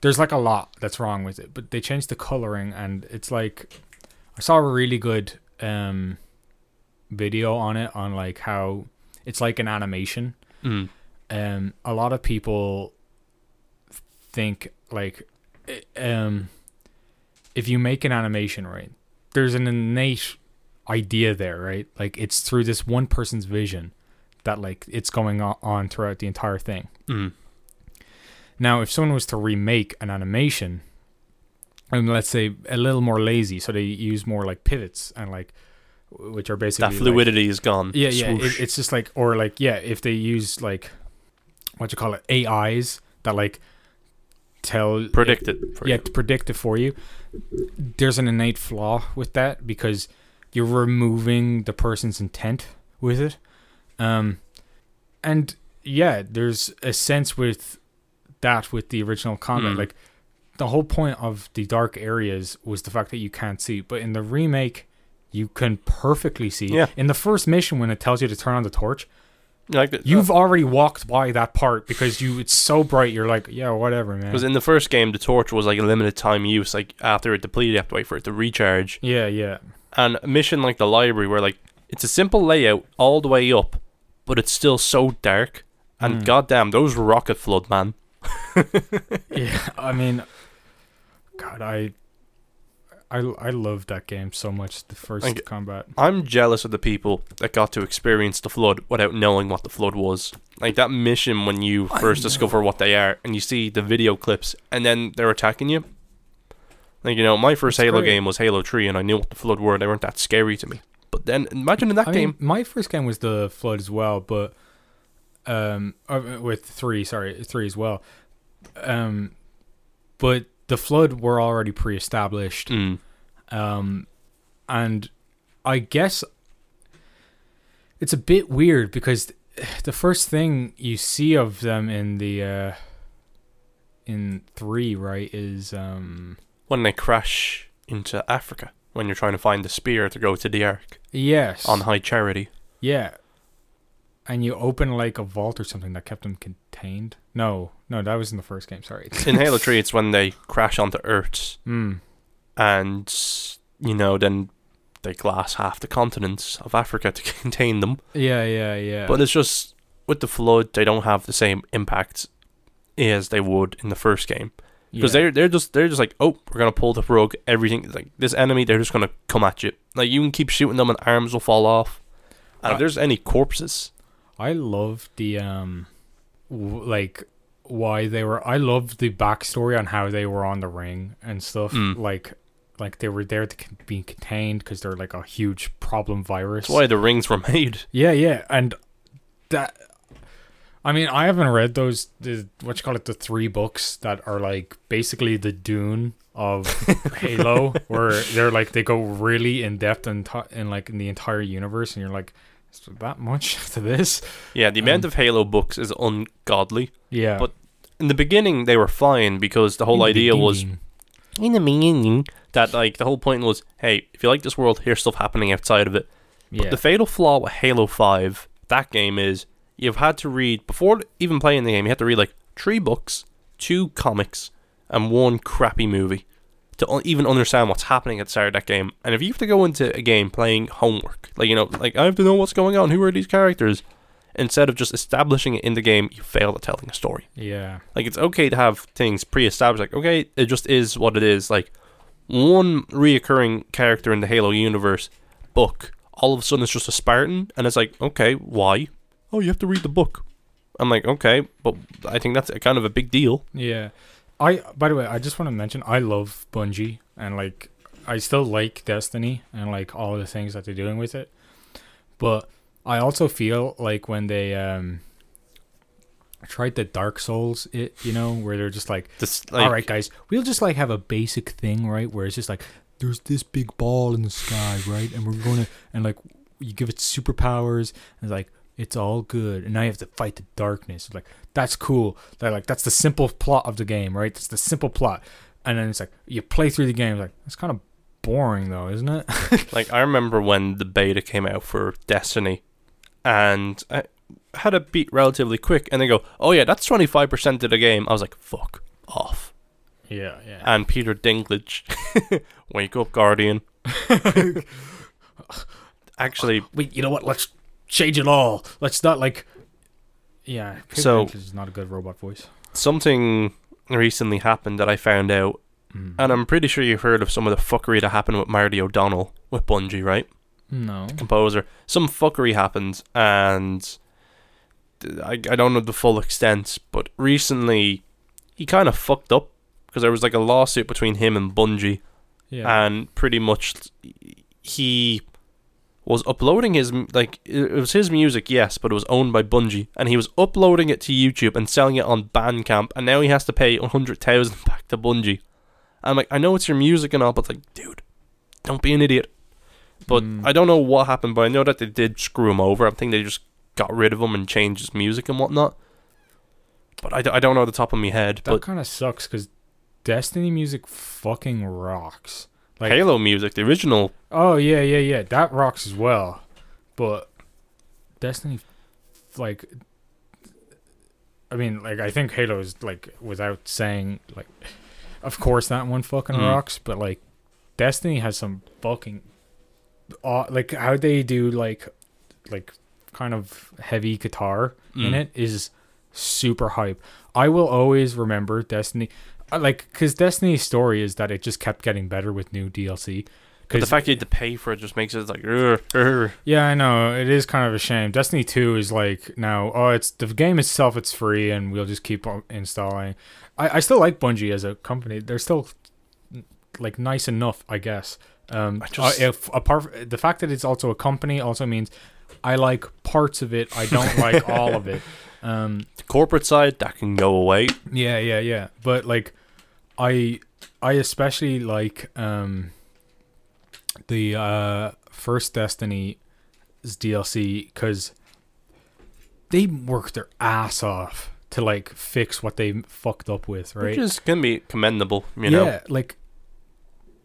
there's like a lot that's wrong with it, but they changed the coloring and it's like I saw a really good um video on it on like how it's like an animation. Mm. Um, a lot of people think like. Um, if you make an animation, right, there's an innate idea there, right? Like it's through this one person's vision that like it's going on throughout the entire thing. Mm. Now, if someone was to remake an animation, and let's say a little more lazy, so they use more like pivots and like, which are basically that fluidity like, is gone. Yeah, yeah. It, it's just like or like yeah, if they use like what you call it A Is that like. Tell predict it for yeah you. To predict it for you, there's an innate flaw with that because you're removing the person's intent with it. Um and yeah, there's a sense with that with the original comment. Mm. Like the whole point of the dark areas was the fact that you can't see, but in the remake you can perfectly see. Yeah. In the first mission when it tells you to turn on the torch, like the, you've uh, already walked by that part because you it's so bright you're like yeah whatever man, because in the first game the torch was like a limited time use, like after it depleted you have to wait for it to recharge. Yeah yeah and a mission like the library where like it's a simple layout all the way up but it's still so dark and mm. goddamn those rocket flood man. Yeah, I mean god I I, I love that game so much, the first like, combat. I'm jealous of the people that got to experience the flood without knowing what the flood was. Like that mission when you first discover what they are and you see the video clips and then they're attacking you. Like, you know, my first That's Halo great. game was Halo three and I knew what the flood were. They weren't that scary to me. But then imagine in that I game. Mean, my first game was the flood as well, but um, with three, sorry, three as well. Um, but. The flood were already pre-established. Mm. Um, and I guess it's a bit weird because the first thing you see of them in the uh, in three, right, is um, when they crash into Africa when you're trying to find the spear to go to the Ark. Yes. On High Charity. Yeah. And you open like a vault or something that kept them contained. No, no, that was in the first game. Sorry. In Halo three, it's when they crash onto Earth, mm. and you know, then they glass half the continents of Africa to contain them. Yeah, yeah, yeah. But it's just with the flood, they don't have the same impact as they would in the first game because yeah. they're they're just they're just like, oh, we're gonna pull the rug. Everything like this enemy, they're just gonna come at you. Like you can keep shooting them, and arms will fall off. And uh, if there's any corpses. I love the, um, w- like, why they were... I love the backstory on how they were on the ring and stuff. Mm. Like, like they were there to con- be contained because they're, like, a huge problem virus. That's why the rings were made. Yeah, yeah. And that... I mean, I haven't read those... The, what you call it? The three books that are, like, basically the Dune of Halo. Where they're, like, they go really in-depth in, t- in, like, in the entire universe. And you're like... It's that much after this. Yeah, the amount um, of Halo books is ungodly. Yeah. But in the beginning, they were fine because the whole in idea the was... In the beginning. That, like, the whole point was, hey, if you like this world, here's stuff happening outside of it. But yeah. the fatal flaw with Halo five, that game is, you've had to read, before even playing the game, you had to read, like, three books, two comics, and one crappy movie to un- even understand what's happening outside of that game. And if you have to go into a game playing homework, like, you know, like, I have to know what's going on, who are these characters, instead of just establishing it in the game, you fail at telling a story. Yeah. Like, it's okay to have things pre-established, like, okay, it just is what it is. Like, one reoccurring character in the Halo universe book, all of a sudden it's just a Spartan, and it's like, okay, why? Oh, you have to read the book. I'm like, okay, but I think that's a kind of a big deal. Yeah. I, by the way, I just want to mention, I love Bungie, and, like, I still like Destiny, and, like, all the things that they're doing with it, but I also feel like when they um, tried the Dark Souls, it, you know, where they're just like, this, like, all right, guys, we'll just, like, have a basic thing, right, where it's just like, there's this big ball in the sky, right, and we're going to, and, like, you give it superpowers, and, like, it's all good, and now you have to fight the darkness. Like, that's cool. They're like, that's the simple plot of the game, right? That's the simple plot. And then it's like, you play through the game, it's like, it's kind of boring, though, isn't it? Like, I remember when the beta came out for Destiny, and I had it beat relatively quick, and they go, oh, yeah, that's twenty-five percent of the game. I was like, fuck off. Yeah, yeah. And Peter Dinklage, wake up, Guardian. Actually, wait, you know what? Let's change it all. Let's not, like... Yeah, so, is not a good robot voice. Something recently happened that I found out, mm. and I'm pretty sure you've heard of some of the fuckery that happened with Marty O'Donnell with Bungie, right? No. The composer. Some fuckery happened, and I, I don't know the full extent, but recently he kind of fucked up, because there was, like, a lawsuit between him and Bungie, yeah. and pretty much he... was uploading his, like, it was his music, yes, but it was owned by Bungie, and he was uploading it to YouTube and selling it on Bandcamp, and now he has to pay one hundred thousand dollars back to Bungie. I'm like, I know it's your music and all, but, like, dude, don't be an idiot. But mm. I don't know what happened, but I know that they did screw him over. I think they just got rid of him and changed his music and whatnot. But I, d- I don't know the top of my head. That but- kind of sucks, because Destiny music fucking rocks. Like, Halo music, the original. Oh, yeah, yeah, yeah. That rocks as well. But Destiny, like, I mean, like, I think Halo is, like, without saying, like, of course that one fucking mm. rocks, but, like, Destiny has some fucking, uh, like, how they do, like, like, kind of heavy guitar mm. in it is super hype. I will always remember Destiny... Like, because Destiny's story is that it just kept getting better with new D L C. But the fact you had to pay for it just makes it like, ur, ur. Yeah, I know. It is kind of a shame. Destiny two is like, now, oh, it's the game itself, it's free, and we'll just keep installing. I, I still like Bungie as a company. They're still, like, nice enough, I guess. Um, I just... uh, if, apart, the fact that it's also a company also means I like parts of it. I don't like all of it. Um, the corporate side, that can go away. Yeah, yeah, yeah. But, like... I I especially like um, the uh, first Destiny's D L C, because they worked their ass off to, like, fix what they fucked up with, right? Which is going to be commendable, you yeah, know? Yeah, like,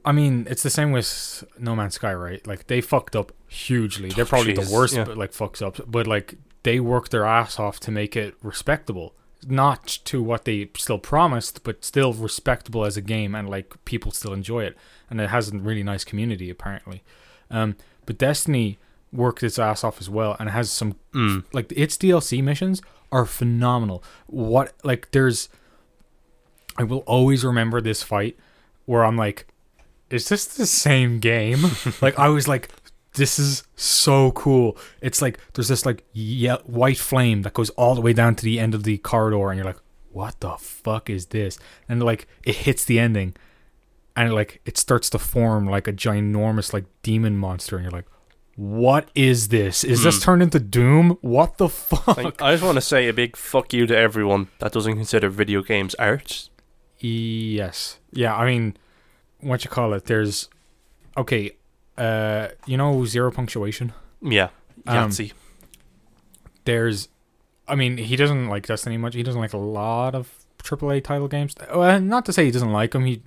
I mean, it's the same with No Man's Sky, right? Like, they fucked up hugely. Oh, They're probably geez. the worst, yeah. but, like, fucks up. But, like, they worked their ass off to make it respectable. Not to what they still promised, but still respectable as a game, and, like, people still enjoy it, and it has a really nice community apparently. Um, but Destiny worked its ass off as well, and it has some mm. like, its D L C missions are phenomenal. What like there's, I will always remember this fight where I'm like, is this the same game? Like, I was like, this is so cool. It's like, there's this, like, ye- white flame that goes all the way down to the end of the corridor, and you're like, what the fuck is this? And, like, it hits the ending, and, like, it starts to form, like, a ginormous, like, demon monster, and you're like, what is this? Is mm. this turned into Doom? What the fuck? Like, I just want to say a big fuck you to everyone that doesn't consider video games art. Yes. Yeah, I mean, what you call it, there's... Okay... Uh, you know, zero punctuation? Yeah. Um, Yahtzee. There's, I mean, he doesn't like Destiny much. He doesn't like a lot of triple A title games. Well, not to say he doesn't like them. He,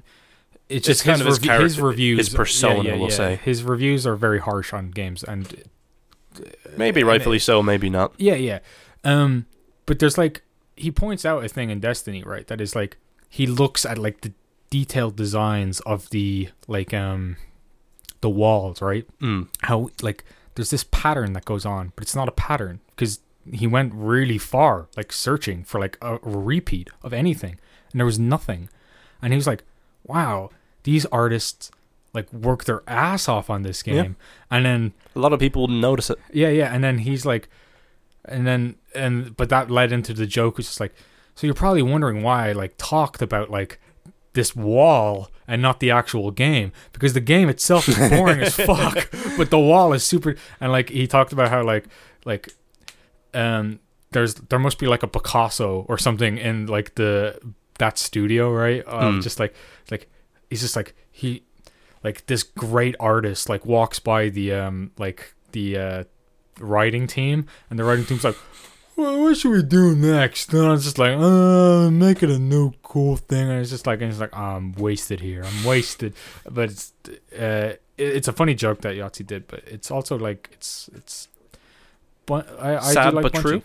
it's, it's just kind his, of his, rev- his reviews. His persona, yeah, yeah, we'll yeah. say. His reviews are very harsh on games, and maybe rightfully and, so, maybe not. Yeah, yeah. Um, but there's like he points out a thing in Destiny, right? That is like he looks at like the detailed designs of the like um the walls, right? Mm. How like there's this pattern that goes on, but it's not a pattern because he went really far, like searching for like a repeat of anything, and there was nothing. And he was like, "Wow, these artists like work their ass off on this game." Yeah. And then a lot of people wouldn't notice it. Yeah, yeah. And then he's like, and then and but that led into the joke, which is like, so you're probably wondering why I like talked about like this wall and not the actual game, because the game itself is boring as fuck, but the wall is super. And like he talked about how like like. Um, there's there must be like a Picasso or something in like the that studio, right? Um, mm. Just like like he's just like he like this great artist like walks by the um like the uh writing team, and the writing team's like, well, what should we do next? And I was just like, uh, make it a new cool thing. And it's just like and it's like oh, I'm wasted here. I'm wasted. But it's uh it's a funny joke that Yahtzee did, but it's also like it's it's. But I, I Sad do like but Bungie. True.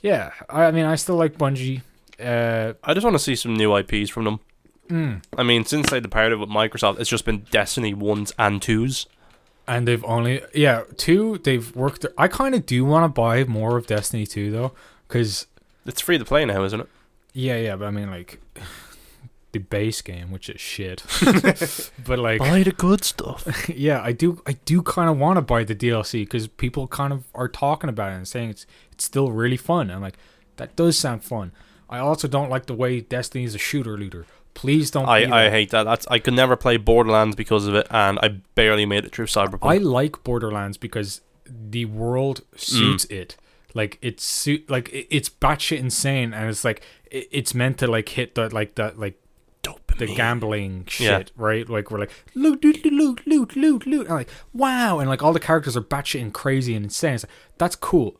Yeah, I, I mean, I still like Bungie. Uh, I just want to see some new I Ps from them. Mm. I mean, since they departed with Microsoft, it's just been Destiny ones and twos, and they've only yeah two. They've worked. I kind of do want to buy more of Destiny two though, because it's free to play now, isn't it? Yeah, yeah, but I mean, like the base game, which is shit. But like buy the good stuff. Yeah, I do I do kind of want to buy the D L C because people kind of are talking about it and saying it's it's still really fun. I'm like, that does sound fun. I also don't like the way Destiny is a shooter looter. Please don't I, I hate that. That's I could never play Borderlands because of it, and I barely made it through Cyberpunk. I like Borderlands because the world suits mm. it. Like it's suit like it, it's batshit insane, and it's like it, it's meant to like hit that like that like the gambling shit, yeah. right? Like we're like loot, loot, loot, loot, loot, loot, and like wow, and like all the characters are batshit and crazy and insane. It's like, that's cool.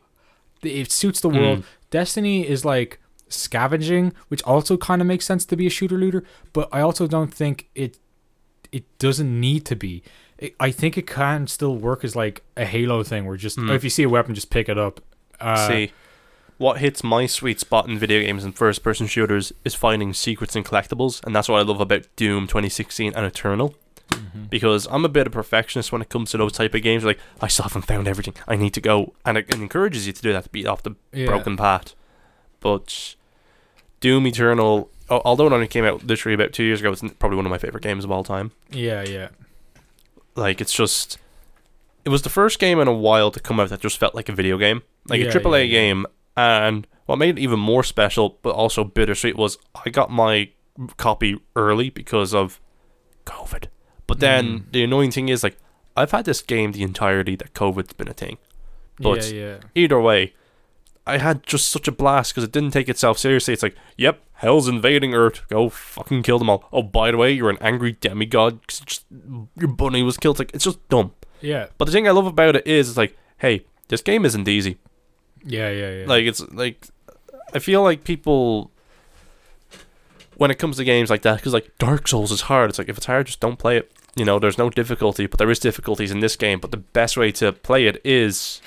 It suits the world. Mm. Destiny is like scavenging, which also kind of makes sense to be a shooter looter, but I also don't think it it doesn't need to be. It, I think it can still work as like a Halo thing, where just mm. if you see a weapon, just pick it up. Uh, see. What hits my sweet spot in video games and first-person shooters is finding secrets and collectibles, and that's what I love about Doom twenty sixteen and Eternal, mm-hmm. because I'm a bit of a perfectionist when it comes to those type of games. Like, I still haven't found everything. I need to go, and it encourages you to do that, to beat off the yeah. broken path. But Doom Eternal, although it only came out literally about two years ago, it's probably one of my favorite games of all time. Yeah, yeah. Like, it's just... It was the first game in a while to come out that just felt like a video game. Like, yeah, a triple A yeah, game... Yeah. And what made it even more special, but also bittersweet, was I got my copy early because of COVID. But then mm. the annoying thing is, like, I've had this game the entirety that COVID's been a thing. But yeah, yeah. either way, I had just such a blast because it didn't take itself seriously. It's like, yep, hell's invading Earth. Go fucking kill them all. Oh, by the way, you're an angry demigod. Just, your bunny was killed. It's, like, it's just dumb. Yeah. But the thing I love about it is, it's like, hey, this game isn't easy. Yeah, yeah, yeah. Like, it's, like, I feel like people, when it comes to games like that, because, like, Dark Souls is hard. It's like, if it's hard, just don't play it. You know, there's no difficulty, but there is difficulties in this game, but the best way to play it is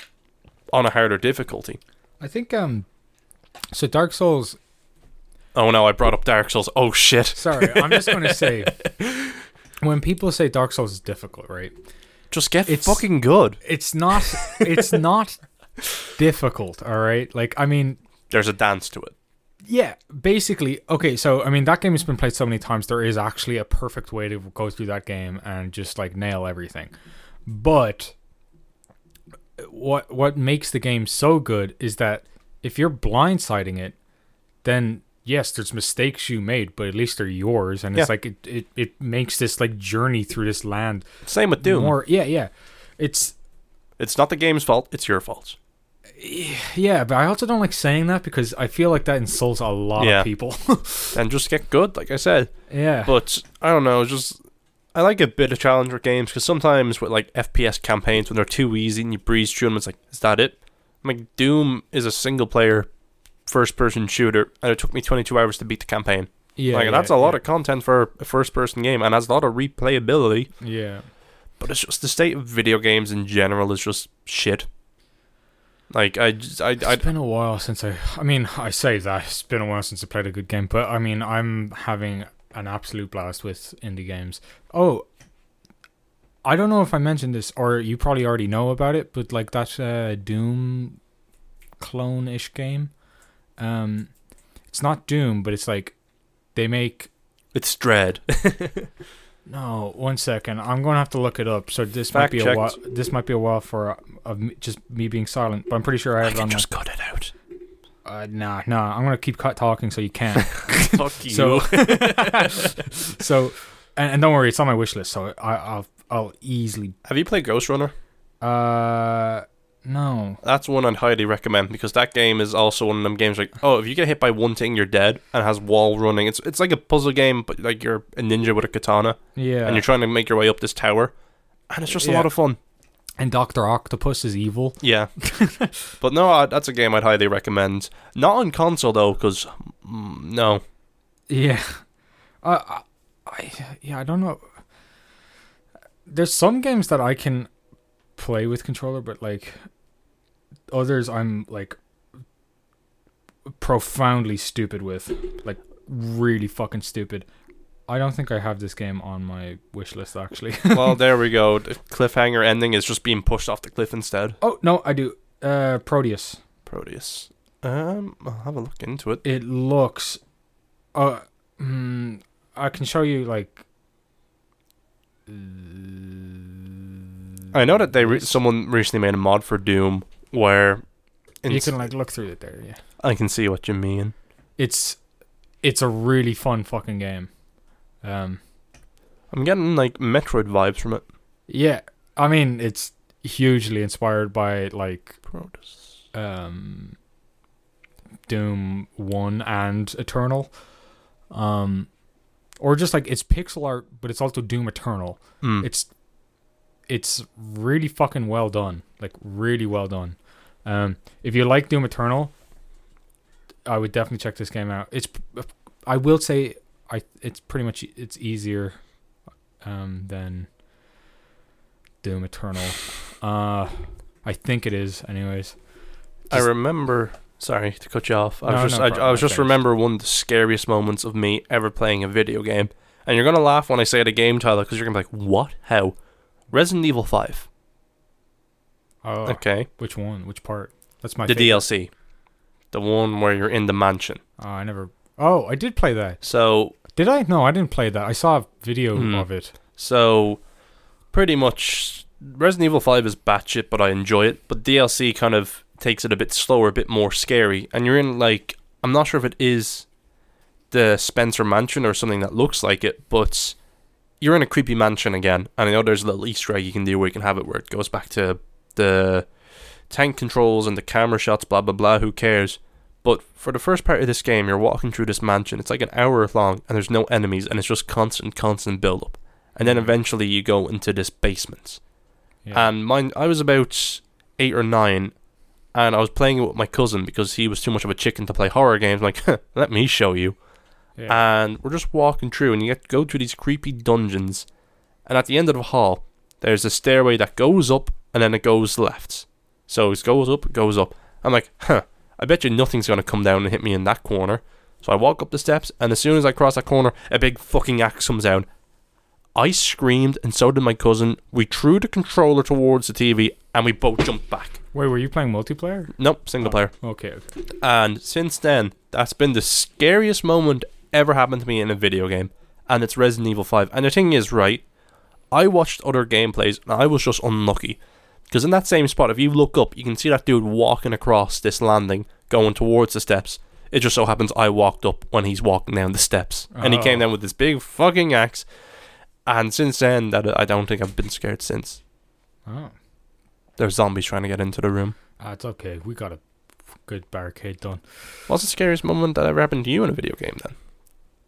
on a harder difficulty. I think, um, so Dark Souls... Oh, no, I brought up Dark Souls. Oh, shit. Sorry, I'm just going to say, when people say Dark Souls is difficult, right? Just get it's, fucking good. It's not, it's not... difficult, all right? Like, I mean... There's a dance to it. Yeah, basically. Okay, so, I mean, that game has been played so many times, there is actually a perfect way to go through that game and just, like, nail everything. But what what makes the game so good is that if you're blindsiding it, then, yes, there's mistakes you made, but at least they're yours, and yeah. it's like, it, it, it makes this, like, journey through this land... Same with Doom. More, yeah, yeah. It's... It's not the game's fault, it's your fault. Yeah, but I also don't like saying that because I feel like that insults a lot yeah. of people. And just get good, like I said. Yeah. But, I don't know, just... I like a bit of challenge with games, because sometimes with like F P S campaigns, when they're too easy and you breeze through them, it's like, is that it? I'm like, Doom is a single player first person shooter, and it took me twenty-two hours to beat the campaign. Yeah, like, yeah, that's a lot yeah. of content for a first person game, and has a lot of replayability. Yeah. But it's just the state of video games in general is just shit. Like, I, just, I, it's I, been a while since I. I mean, I say that it's been a while since I played a good game, but I mean, I'm having an absolute blast with indie games. Oh, I don't know if I mentioned this, or you probably already know about it, but like that uh, Doom clone-ish game. Um, it's not Doom, but it's like they make. It's Dread. No, one second. I'm gonna have to look it up. So this Fact might be checked. a while. This might be a while for uh, of me, just me being silent. But I'm pretty sure I have I it on. Just my... cut it out. Uh, nah, nah. I'm gonna keep cut talking so you can't. Fuck you. So, so and, and don't worry, it's on my wish list. So I, I'll, I'll easily. Have you played Ghost Runner? Uh, no. That's one I'd highly recommend, because that game is also one of them games like, oh, if you get hit by one thing, you're dead, and has wall running. It's it's like a puzzle game, but like you're a ninja with a katana. Yeah. And you're trying to make your way up this tower, and it's just yeah. a lot of fun. And Doctor Octopus is evil. Yeah. But no, I, that's a game I'd highly recommend. Not on console, though, because... Mm, no. Yeah. Uh, I Yeah, I don't know. There's some games that I can play with controller, but, like, others I'm, like, profoundly stupid with. Like, really fucking stupid. I don't think I have this game on my wish list, actually. Well, there we go. The cliffhanger ending is just being pushed off the cliff instead. Oh, no, I do. Uh, Proteus. Proteus. Um, I'll have a look into it. It looks... Uh, mm, I can show you, like... Uh, I know that they re- someone recently made a mod for Doom where... You can, like, look through it there, yeah. I can see what you mean. It's, it's a really fun fucking game. Um, I'm getting like Metroid vibes from it. Yeah, I mean it's hugely inspired by like Protus. um, Doom one and Eternal, um, or just like it's pixel art, but it's also Doom Eternal. Mm. It's it's really fucking well done, like really well done. Um, if you like Doom Eternal, I would definitely check this game out. It's I will say. I it's pretty much it's easier um, than Doom Eternal. Uh, I think it is, anyways. Just, I remember. Sorry to cut you off. I no, was just no I, problem, I was okay. just remember one of the scariest moments of me ever playing a video game, and you're gonna laugh when I say the game title because you're gonna be like, "What? How?" Resident Evil five. Oh. Okay. Which one? Which part? That's my. The favorite. D L C, the one where you're in the mansion. Oh, I never. Oh, I did play that. So did I? No, I didn't play that. I saw a video mm, of it. So pretty much Resident Evil five is batshit, but I enjoy it. But D L C kind of takes it a bit slower, a bit more scary. And you're in like, I'm not sure if it is the Spencer Mansion or something that looks like it, but you're in a creepy mansion again. And I know there's a little Easter egg you can do where you can have it where it goes back to the tank controls and the camera shots, blah, blah, blah. Who cares? But for the first part of this game, you're walking through this mansion. It's like an hour long, and there's no enemies, and it's just constant, constant build-up. And then eventually you go into this basement. Yeah. And mine, I was about eight or nine, and I was playing it with my cousin because he was too much of a chicken to play horror games. I'm like, huh, let me show you. Yeah. And we're just walking through, and you get to go through these creepy dungeons. And at the end of the hall, there's a stairway that goes up, and then it goes left. So it goes up, it goes up. I'm like, huh. I bet you nothing's going to come down and hit me in that corner. So I walk up the steps, and as soon as I cross that corner, a big fucking axe comes down. I screamed, and so did my cousin. We threw the controller towards the T V, and we both jumped back. Wait, were you playing multiplayer? Nope, single oh, player. Okay, okay. And since then, that's been the scariest moment ever happened to me in a video game. And it's Resident Evil five. And the thing is, right, I watched other gameplays, and I was just unlucky. Because in that same spot, if you look up, you can see that dude walking across this landing, going towards the steps. It just so happens I walked up when he's walking down the steps. Oh. And he came down with this big fucking axe. And since then, that I don't think I've been scared since. Oh. There's zombies trying to get into the room. Ah, it's okay. We got a good barricade done. What's the scariest moment that ever happened to you in a video game, then?